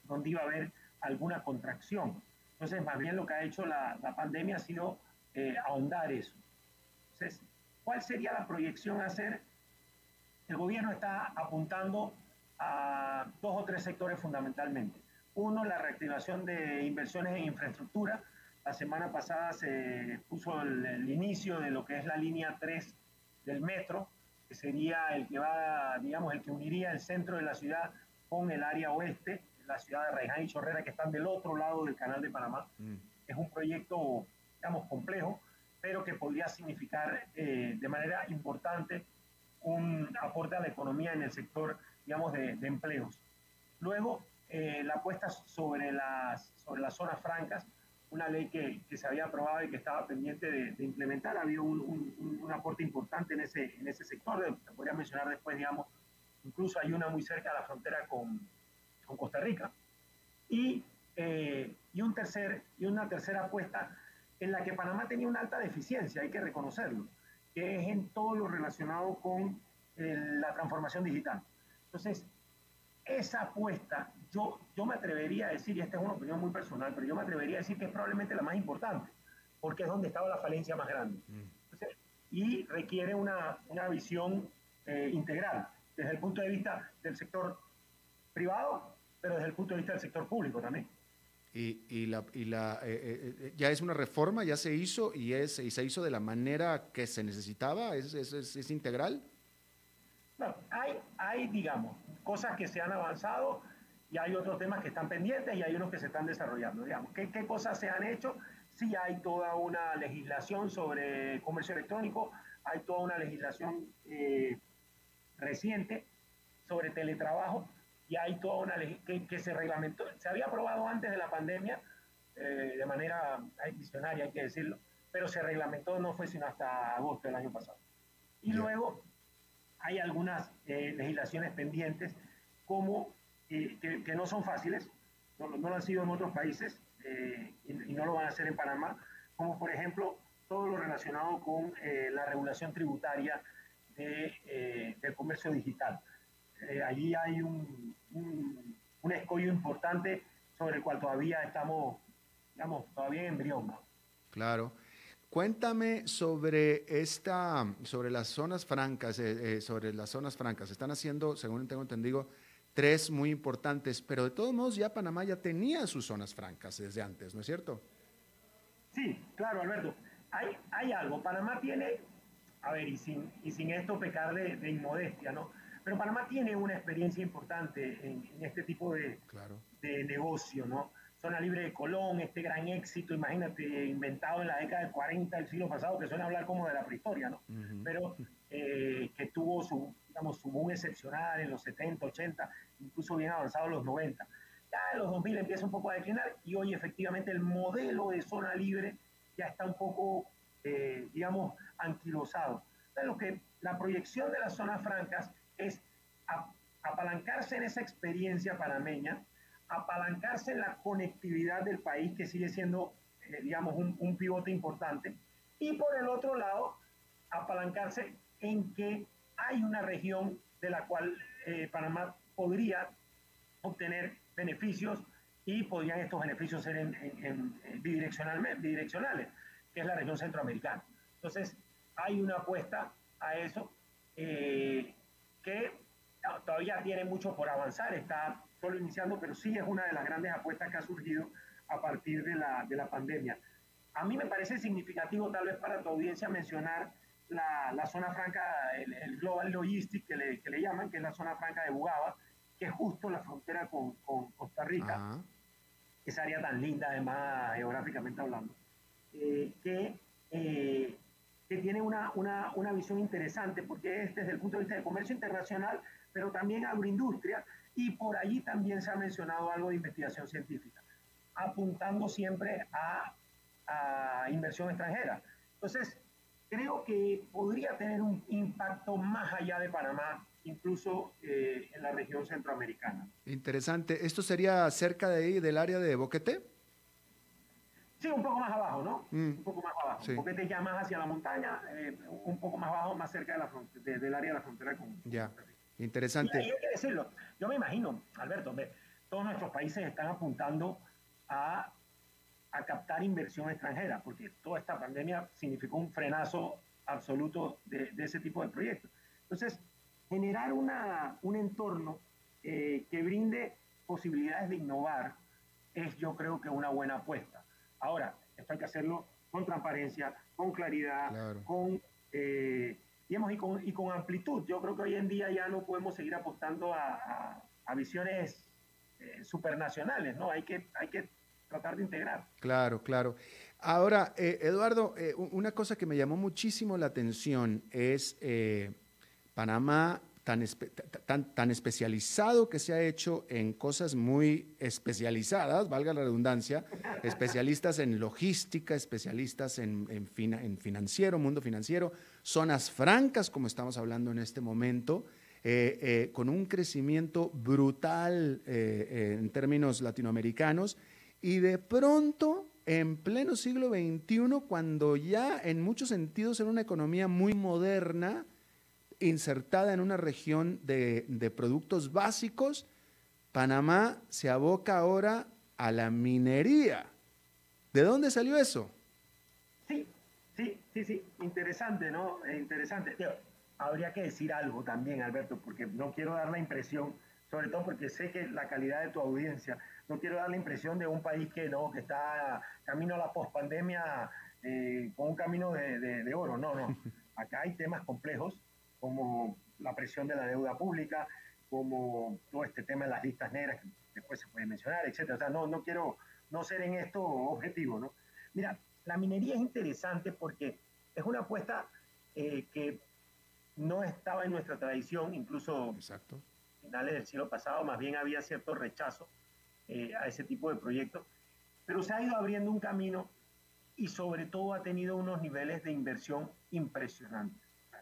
donde iba a haber alguna contracción. Entonces, más bien lo que ha hecho la, la pandemia ha sido eh, ahondar eso. Entonces, ¿cuál sería la proyección a hacer? El gobierno está apuntando a dos o tres sectores fundamentalmente. Uno, la reactivación de inversiones en infraestructura. La semana pasada se puso el, el inicio de lo que es la línea tres del metro, que sería el que va, digamos, el que uniría el centro de la ciudad con el área oeste, la ciudad de Raiján y Chorrera, que están del otro lado del Canal de Panamá. Mm. Es un proyecto, digamos, complejo, pero que podría significar eh, de manera importante un aporte a la economía en el sector, digamos, de, de empleos. Luego, eh, la apuesta sobre las, sobre las zonas francas, una ley que, que se había aprobado y que estaba pendiente de, de implementar. Ha habido un, un, un aporte importante en ese, en ese sector, se podría mencionar después, digamos, incluso hay una muy cerca de la frontera con, con Costa Rica. Y, eh, y, un tercer, y una tercera apuesta en la que Panamá tenía una alta deficiencia, hay que reconocerlo, que es en todo lo relacionado con eh, la transformación digital. Entonces, esa apuesta, yo, yo me atrevería a decir, y esta es una opinión muy personal, pero yo me atrevería a decir que es probablemente la más importante, porque es donde estaba la falencia más grande. Entonces, y requiere una, una visión eh, integral, desde el punto de vista del sector privado, pero desde el punto de vista del sector público también. Y, y, la, y la, eh, eh, ya es una reforma, ya se hizo, y, es, y se hizo de la manera que se necesitaba, es, es, es, es integral. Bueno, hay, hay, digamos, cosas que se han avanzado y hay otros temas que están pendientes y hay unos que se están desarrollando, digamos. ¿Qué, qué cosas se han hecho? Sí hay toda una legislación sobre comercio electrónico, hay toda una legislación eh, reciente sobre teletrabajo y hay toda una que, que se reglamentó, se había aprobado antes de la pandemia eh, de manera visionaria, hay que decirlo, pero se reglamentó, no fue sino hasta agosto del año pasado. Y luego hay algunas eh, legislaciones pendientes como, eh, que, que no son fáciles, no, no lo han sido en otros países eh, y, y no lo van a hacer en Panamá, como por ejemplo todo lo relacionado con eh, la regulación tributaria de, eh, del comercio digital. Eh, allí hay un, un, un escollo importante sobre el cual todavía estamos, digamos, todavía en embrión. Claro. Cuéntame sobre esta, sobre las zonas francas, eh, eh, sobre las zonas francas. Se están haciendo, según tengo entendido, tres muy importantes, pero de todos modos ya Panamá ya tenía sus zonas francas desde antes, ¿no es cierto? Sí, claro, Alberto. Hay, hay algo. Panamá tiene, a ver, y sin, y sin esto pecar de, de inmodestia, ¿no? Pero Panamá tiene una experiencia importante en, en este tipo de, claro, de negocio, ¿no? Zona Libre de Colón, este gran éxito, imagínate, inventado en la década del cuarenta del siglo pasado, que suena hablar como de la prehistoria, ¿no? Uh-huh. Pero eh, que tuvo su, digamos, su boom excepcional en los setenta, ochenta, incluso bien avanzado en los noventa. Ya en los dos mil empieza un poco a declinar y hoy efectivamente el modelo de zona libre ya está un poco, eh, digamos, anquilosado. Entonces, lo que, la proyección de las zonas francas es a, apalancarse en esa experiencia panameña, apalancarse en la conectividad del país, que sigue siendo, eh, digamos, un, un pivote importante, y por el otro lado, apalancarse en que hay una región de la cual eh, Panamá podría obtener beneficios y podrían estos beneficios ser en, en, en, en bidireccionales, que es la región centroamericana. Entonces, hay una apuesta a eso eh, que todavía tiene mucho por avanzar, está solo iniciando, pero sí es una de las grandes apuestas que ha surgido a partir de la, de la pandemia. A mí me parece significativo, tal vez para tu audiencia, mencionar la, la zona franca, el, el Global Logistics, que le, que le llaman, que es la zona franca de Bugaba, que es justo la frontera con, con Costa Rica, ajá, esa área tan linda además geográficamente hablando, eh, que, eh, que tiene una, una, una visión interesante porque es desde el punto de vista del comercio internacional, pero también agroindustria, y por allí también se ha mencionado algo de investigación científica, apuntando siempre a, a inversión extranjera. Entonces, creo que podría tener un impacto más allá de Panamá, incluso eh, en la región centroamericana. Interesante. ¿Esto sería cerca de ahí, del área de Boquete? Sí, un poco más abajo, ¿no? Mm. Un poco más abajo. Sí. Boquete ya más hacia la montaña, eh, un poco más abajo, más cerca de la de, del área de la frontera con ya. Interesante. Y hay que decirlo. Yo me imagino, Alberto, me, todos nuestros países están apuntando a, a captar inversión extranjera, porque toda esta pandemia significó un frenazo absoluto de, de ese tipo de proyectos. Entonces, generar una, un entorno eh, que brinde posibilidades de innovar es, yo creo, que una buena apuesta. Ahora, esto hay que hacerlo con transparencia, con claridad, claro, con... Eh, Y con, y con amplitud. Yo creo que hoy en día ya no podemos seguir apostando a, a, a visiones eh, supernacionales, ¿no? Hay que, hay que tratar de integrar. Claro, claro. Ahora, eh, Eduardo, eh, una cosa que me llamó muchísimo la atención es eh, Panamá, tan, espe tan, tan especializado que se ha hecho en cosas muy especializadas, valga la redundancia, especialistas en logística, especialistas en, en, fin en financiero, mundo financiero, zonas francas, como estamos hablando en este momento, eh, eh, con un crecimiento brutal eh, eh, en términos latinoamericanos, y de pronto, en pleno siglo veintiuno, cuando ya en muchos sentidos era una economía muy moderna, insertada en una región de, de productos básicos, Panamá se aboca ahora a la minería. ¿De dónde salió eso? Sí, sí, sí, sí. Interesante, ¿no? Eh, interesante. Tío, habría que decir algo también, Alberto, porque no quiero dar la impresión, sobre todo porque sé que la calidad de tu audiencia, no quiero dar la impresión de un país que no, que está camino a la pospandemia eh, con un camino de, de, de oro. No, no. Acá hay temas complejos, como la presión de la deuda pública, como todo este tema de las listas negras, que después se puede mencionar, etcétera. O sea, no, no quiero no ser en esto objetivo, ¿no? Mira, la minería es interesante porque es una apuesta eh, que no estaba en nuestra tradición, incluso exacto, a finales del siglo pasado, más bien había cierto rechazo eh, a ese tipo de proyectos, pero se ha ido abriendo un camino y sobre todo ha tenido unos niveles de inversión impresionantes.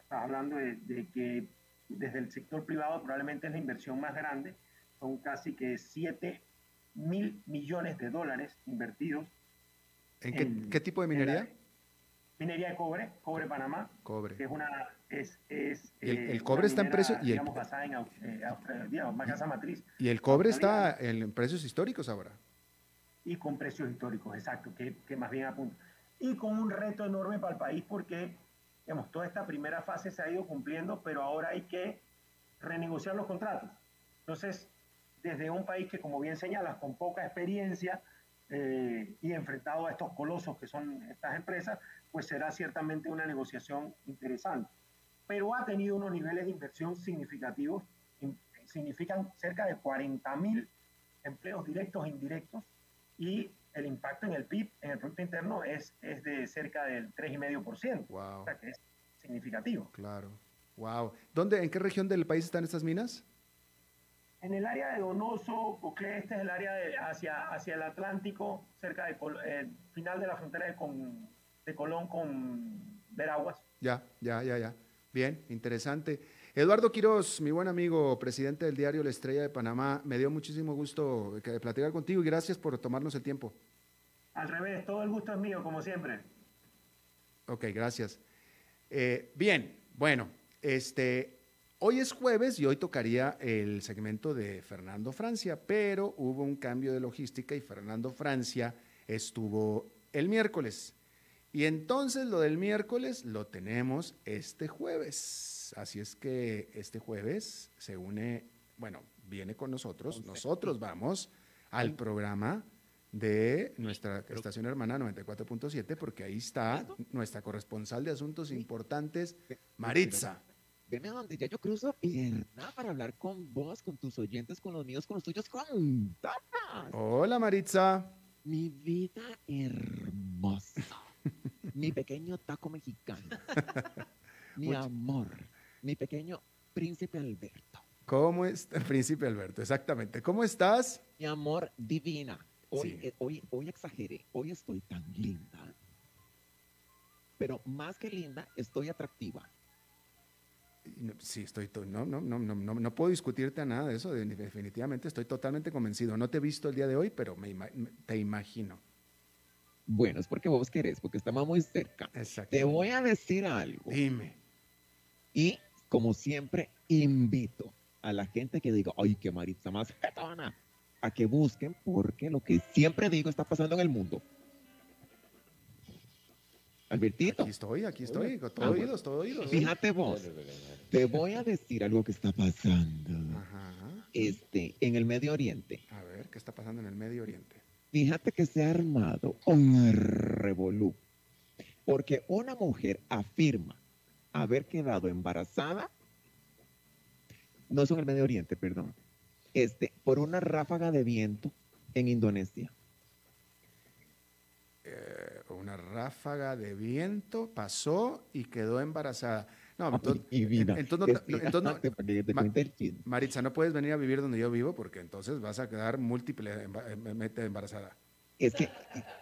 Estás hablando de, de que desde el sector privado probablemente es la inversión más grande, son casi que siete mil millones de dólares invertidos. ¿En qué, en, qué tipo de minería? Minería de cobre, cobre Panamá. Cobre. Que es una, es, es, ¿Y el, el es cobre una está minera, en precios? Digamos, el, basada en eh, Australia, una casa matriz. ¿Y el cobre está en precios históricos ahora? Y con precios históricos, exacto, que, que más bien apunta. Y con un reto enorme para el país porque... Digamos, toda esta primera fase se ha ido cumpliendo, pero ahora hay que renegociar los contratos. Entonces, desde un país que, como bien señalas, con poca experiencia eh, y enfrentado a estos colosos que son estas empresas, pues será ciertamente una negociación interesante. Pero ha tenido unos niveles de inversión significativos, significan cerca de cuarenta mil empleos directos e indirectos, y el impacto en el P I B, en el Producto Interno, es, es de cerca del tres coma cinco por ciento. Wow. O sea que es significativo. Claro. Wow. ¿Dónde, en qué región del país están estas minas? En el área de Donoso, Boquete, este es el área de, hacia, hacia el Atlántico, cerca del eh, final de la frontera de, con, de Colón con Veraguas. Ya, ya, ya, ya. Bien, interesante. Eduardo Quiroz, mi buen amigo, presidente del diario La Estrella de Panamá, me dio muchísimo gusto platicar contigo y gracias por tomarnos el tiempo. Al revés, todo el gusto es mío, como siempre. Ok, gracias. Eh, bien, bueno, este, hoy es jueves y hoy tocaría el segmento de Fernando Francia, pero hubo un cambio de logística y Fernando Francia estuvo el miércoles. Y entonces lo del miércoles lo tenemos este jueves. Así es que este jueves se une, bueno, viene con nosotros. Nosotros vamos al programa de nuestra estación hermana noventa y cuatro punto siete porque ahí está nuestra corresponsal de asuntos importantes, Maritza. Deme a donde ya yo cruzo pierna para hablar con vos, con tus oyentes, con los míos, con los tuyos, con todas. Hola, Maritza. Mi vida hermosa. Mi pequeño taco mexicano. Mi amor. Mi pequeño príncipe Alberto. ¿Cómo estás? Príncipe Alberto, exactamente. ¿Cómo estás? Mi amor divina. Hoy, sí. eh, hoy, hoy exageré. Hoy estoy tan linda. Pero más que linda, estoy atractiva. Sí, estoy, no, no, no, no, no puedo discutirte a nada de eso, definitivamente estoy totalmente convencido. No te he visto el día de hoy, pero me ima te imagino. Bueno, es porque vos querés, porque estamos muy cerca. Te voy a decir algo. Dime. Y, como siempre, invito a la gente que diga, ay, qué Maritza más jetona, a que busquen, porque lo que siempre digo está pasando en el mundo. Albertito. Aquí estoy, aquí estoy, todo ah, bueno. oídos, todo oídos. Fíjate vos, te voy a decir algo que está pasando Ajá. Este, en el Medio Oriente. A ver, ¿qué está pasando en el Medio Oriente? Fíjate que se ha armado un revolú, porque una mujer afirma haber quedado embarazada, no es en el Medio Oriente, perdón, este, por una ráfaga de viento en Indonesia. Una ráfaga de viento pasó y quedó embarazada. No, entonces, Ay, vida, entonces, no, entonces no, ma, Maritza, no puedes venir a vivir donde yo vivo porque entonces vas a quedar múltiple embarazada. Es que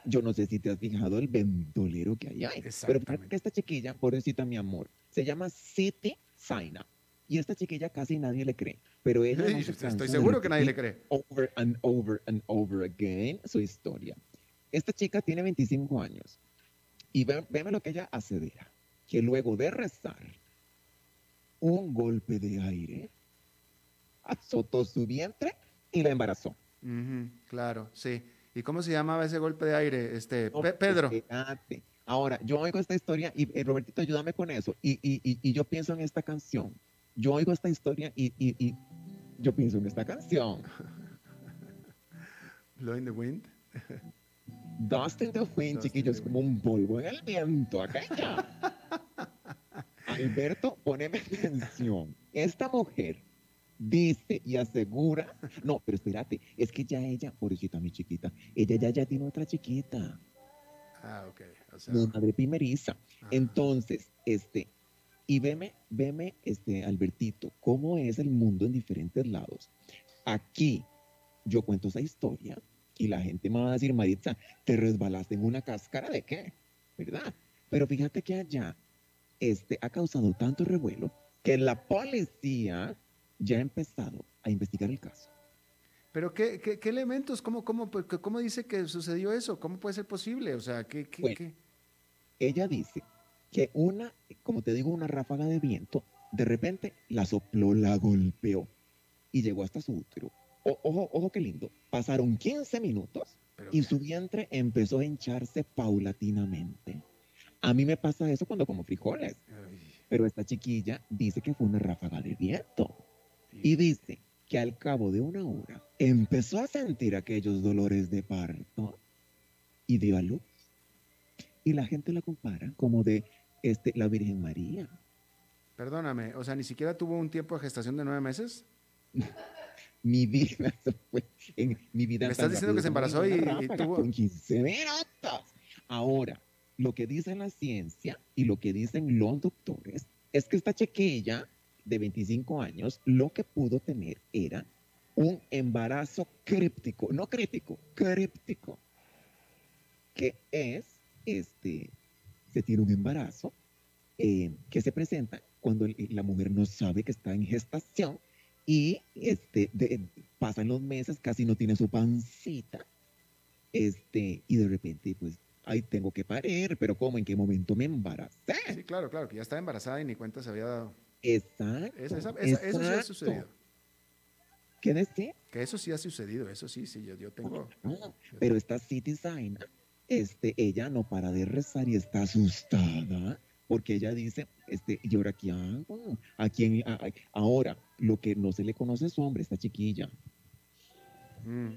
yo no sé si te has fijado el ventolero que hay ahí. Pero fíjate que esta chiquilla, pobrecita mi amor, se llama Siti Zaina. Y esta chiquilla casi nadie le cree, pero ella sí, no se cansa. Estoy seguro que nadie le cree. Over and over and over again su historia. Esta chica tiene veinticinco años y ve, veme lo que ella asevera, que luego de rezar, un golpe de aire azotó su vientre y la embarazó. Uh-huh, claro, sí. ¿Y cómo se llamaba ese golpe de aire? Este, no, Pe Pedro. Espérate. Ahora, yo oigo esta historia y eh, Robertito, ayúdame con eso. Y, y, y, y yo pienso en esta canción. Yo oigo esta historia y, y, y yo pienso en esta canción. Blowing the Wind. Dust in the Wind, chiquillos, como un polvo en el viento, acá ya. Alberto, poneme atención. Esta mujer dice y asegura, no, pero espérate, es que ya ella, pobrecita mi chiquita, ella ya, ya tiene otra chiquita. Ah, ok. O sea, no, madre primeriza. Ah. Entonces, este, y veme, veme, este, Albertito, cómo es el mundo en diferentes lados. Aquí, yo cuento esa historia. Y la gente me va a decir, Maritza, te resbalaste en una cáscara de qué, ¿verdad? Pero fíjate que allá este, ha causado tanto revuelo que la policía ya ha empezado a investigar el caso. ¿Pero qué, qué, qué elementos? ¿Cómo, cómo, ¿Cómo dice que sucedió eso? ¿Cómo puede ser posible? O sea, ¿qué, qué, bueno, qué? Ella dice que una, como te digo, una ráfaga de viento, de repente la sopló, la golpeó y llegó hasta su útero. O, ojo, ojo, qué lindo. Pasaron quince minutos y su vientre empezó a hincharse paulatinamente. A mí me pasa eso cuando como frijoles. Ay. Pero esta chiquilla dice que fue una ráfaga de viento. Sí. Y dice que al cabo de una hora empezó a sentir aquellos dolores de parto y dio a luz. Y la gente la compara como de este, la Virgen María. Perdóname, o sea, ¿ni siquiera tuvo un tiempo de gestación de nueve meses? Mi vida fue en mi vida. Me estás diciendo que se embarazó y, y tuvo. Con quince minutos. Ahora, lo que dice la ciencia y lo que dicen los doctores es que esta chiquilla de veinticinco años lo que pudo tener era un embarazo críptico, no crítico, críptico. Que es este: se tiene un embarazo eh, que se presenta cuando la mujer no sabe que está en gestación. Y este, de, pasan los meses, casi no tiene su pancita, este, y de repente, pues, ay, tengo que parir, pero ¿cómo? ¿En qué momento me embaracé? Sí, claro, claro, que ya estaba embarazada y ni cuenta se había dado. Exacto. Esa, esa, esa, exacto. Eso sí ha sucedido. ¿Qué decir? Que eso sí ha sucedido, eso sí, sí, yo, yo tengo. Ah, yo pero tengo. Esta Siti Zaina, este, ella no para de rezar y está asustada. Porque ella dice, este, ¿y ahora qué hago? ¿A quién? A, a, ahora, lo que no se le conoce es su hombre, esta chiquilla. Mm.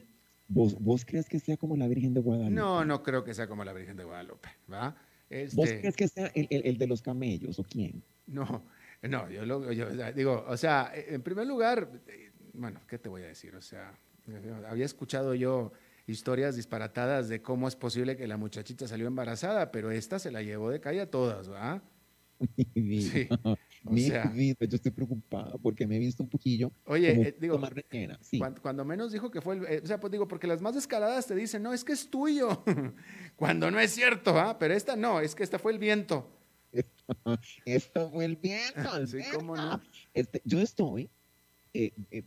¿Vos, ¿Vos crees que sea como la Virgen de Guadalupe? No, no creo que sea como la Virgen de Guadalupe, ¿va? Este... ¿Vos crees que sea el, el, el de los camellos o quién? No, No, yo, lo, yo digo, o sea, en primer lugar, bueno, ¿qué te voy a decir? O sea, había escuchado yo historias disparatadas de cómo es posible que la muchachita salió embarazada, pero esta se la llevó de calle a todas, ¿verdad? Mi vida, sí. o mi sea, vida, yo estoy preocupada porque me he visto un poquillo. Oye, eh, digo, rellena, sí. cuando, cuando menos dijo que fue, el, eh, o sea, pues digo, porque las más descaradas te dicen, no, es que es tuyo, cuando no es cierto, ¿ah? Pero esta no, es que esta fue el viento. Esto fue el viento. Sí, ¿cómo no? Este, yo estoy eh, eh,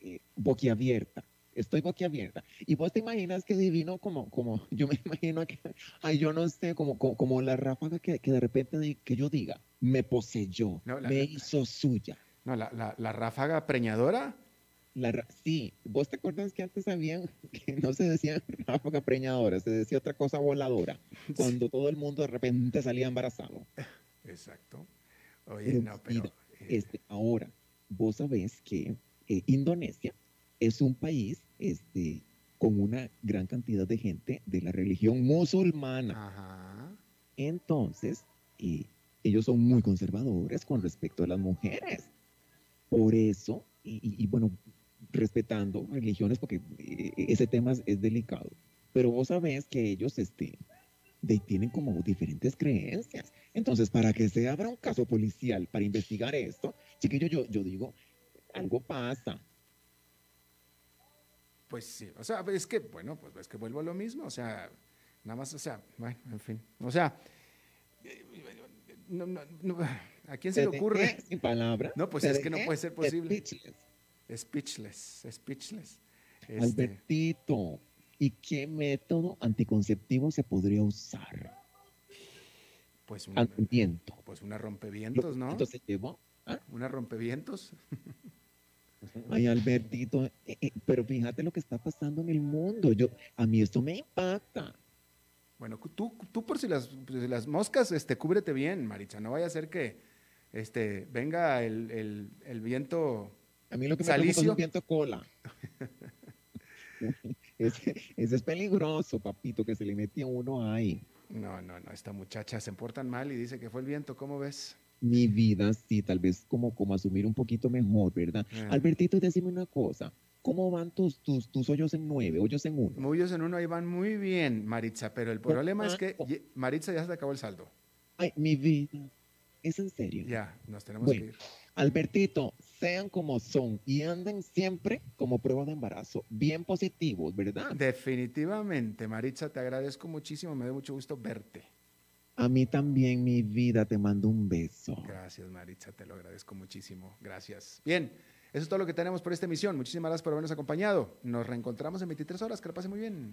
eh, boquiabierta. Estoy boquiabierta. Y vos te imaginas que divino como, como yo me imagino que, ay, yo no sé, como, como, como la ráfaga que, que de repente que yo diga, me poseyó, no, la, me hizo suya. No, la, la, la ráfaga preñadora. La, sí, vos te acuerdas que antes sabían que no se decía ráfaga preñadora, se decía otra cosa voladora, cuando sí. todo el mundo de repente salía embarazado. Exacto. Oye, pero, no, pero... Mira, este, ahora, vos sabés que eh, Indonesia es un país este, con una gran cantidad de gente de la religión musulmana. Ajá. Entonces, eh, ellos son muy conservadores con respecto a las mujeres. Por eso, y, y, y bueno, respetando religiones, porque eh, ese tema es, es delicado. Pero vos sabés que ellos este, de, tienen como diferentes creencias. Entonces, para que se abra un caso policial para investigar esto, chiquillo, yo, yo digo, algo pasa. Pues sí, o sea, es que, bueno, pues es que vuelvo a lo mismo, o sea, nada más, o sea, bueno, en fin, o sea, no, no, no, ¿a quién se le ocurre? Sin palabra. No, pues es que no puede ser posible. Speechless. Speechless, speechless. Este. Albertito, ¿y qué método anticonceptivo se podría usar? Pues un viento. Pues una rompevientos, ¿no? Entonces llevó. ¿Ah? Una rompevientos. Ay, Albertito, eh, eh, pero fíjate lo que está pasando en el mundo. Yo, a mí esto me impacta. Bueno, tú, tú por si las, por si las moscas, este, cúbrete bien, Maritza. No vaya a ser que este, venga el, el, el viento. A mí lo que me preocupa es un viento cola. ese, ese es peligroso, papito, que se le metió uno ahí. No, no, no, esta muchacha se portan mal y dice que fue el viento, ¿cómo ves? Mi vida, sí, tal vez como, como asumir un poquito mejor, ¿verdad? Ah. Albertito, decime una cosa, ¿cómo van tus, tus, tus hoyos en nueve, hoyos en uno? Hoyos en uno, ahí van muy bien, Maritza, pero el problema ah, es que, oh. Maritza, ya se te acabó el saldo. Ay, mi vida, ¿es en serio? Ya, nos tenemos bueno, que ir. Albertito, sean como son y anden siempre como prueba de embarazo, bien positivos, ¿verdad? Definitivamente, Maritza, te agradezco muchísimo, me da mucho gusto verte. A mí también, mi vida, te mando un beso. Gracias, Maritza, te lo agradezco muchísimo. Gracias. Bien, eso es todo lo que tenemos por esta emisión. Muchísimas gracias por habernos acompañado. Nos reencontramos en veintitrés horas. Que la pase muy bien.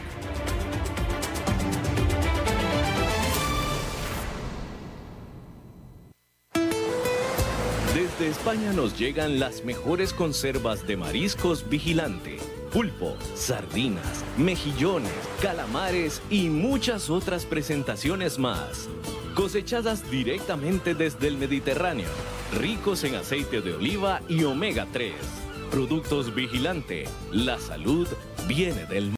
Desde España nos llegan las mejores conservas de mariscos Vigilante. Pulpo, sardinas, mejillones, calamares y muchas otras presentaciones más. Cosechadas directamente desde el Mediterráneo, ricos en aceite de oliva y omega tres. Productos Vigilante, la salud viene del mar.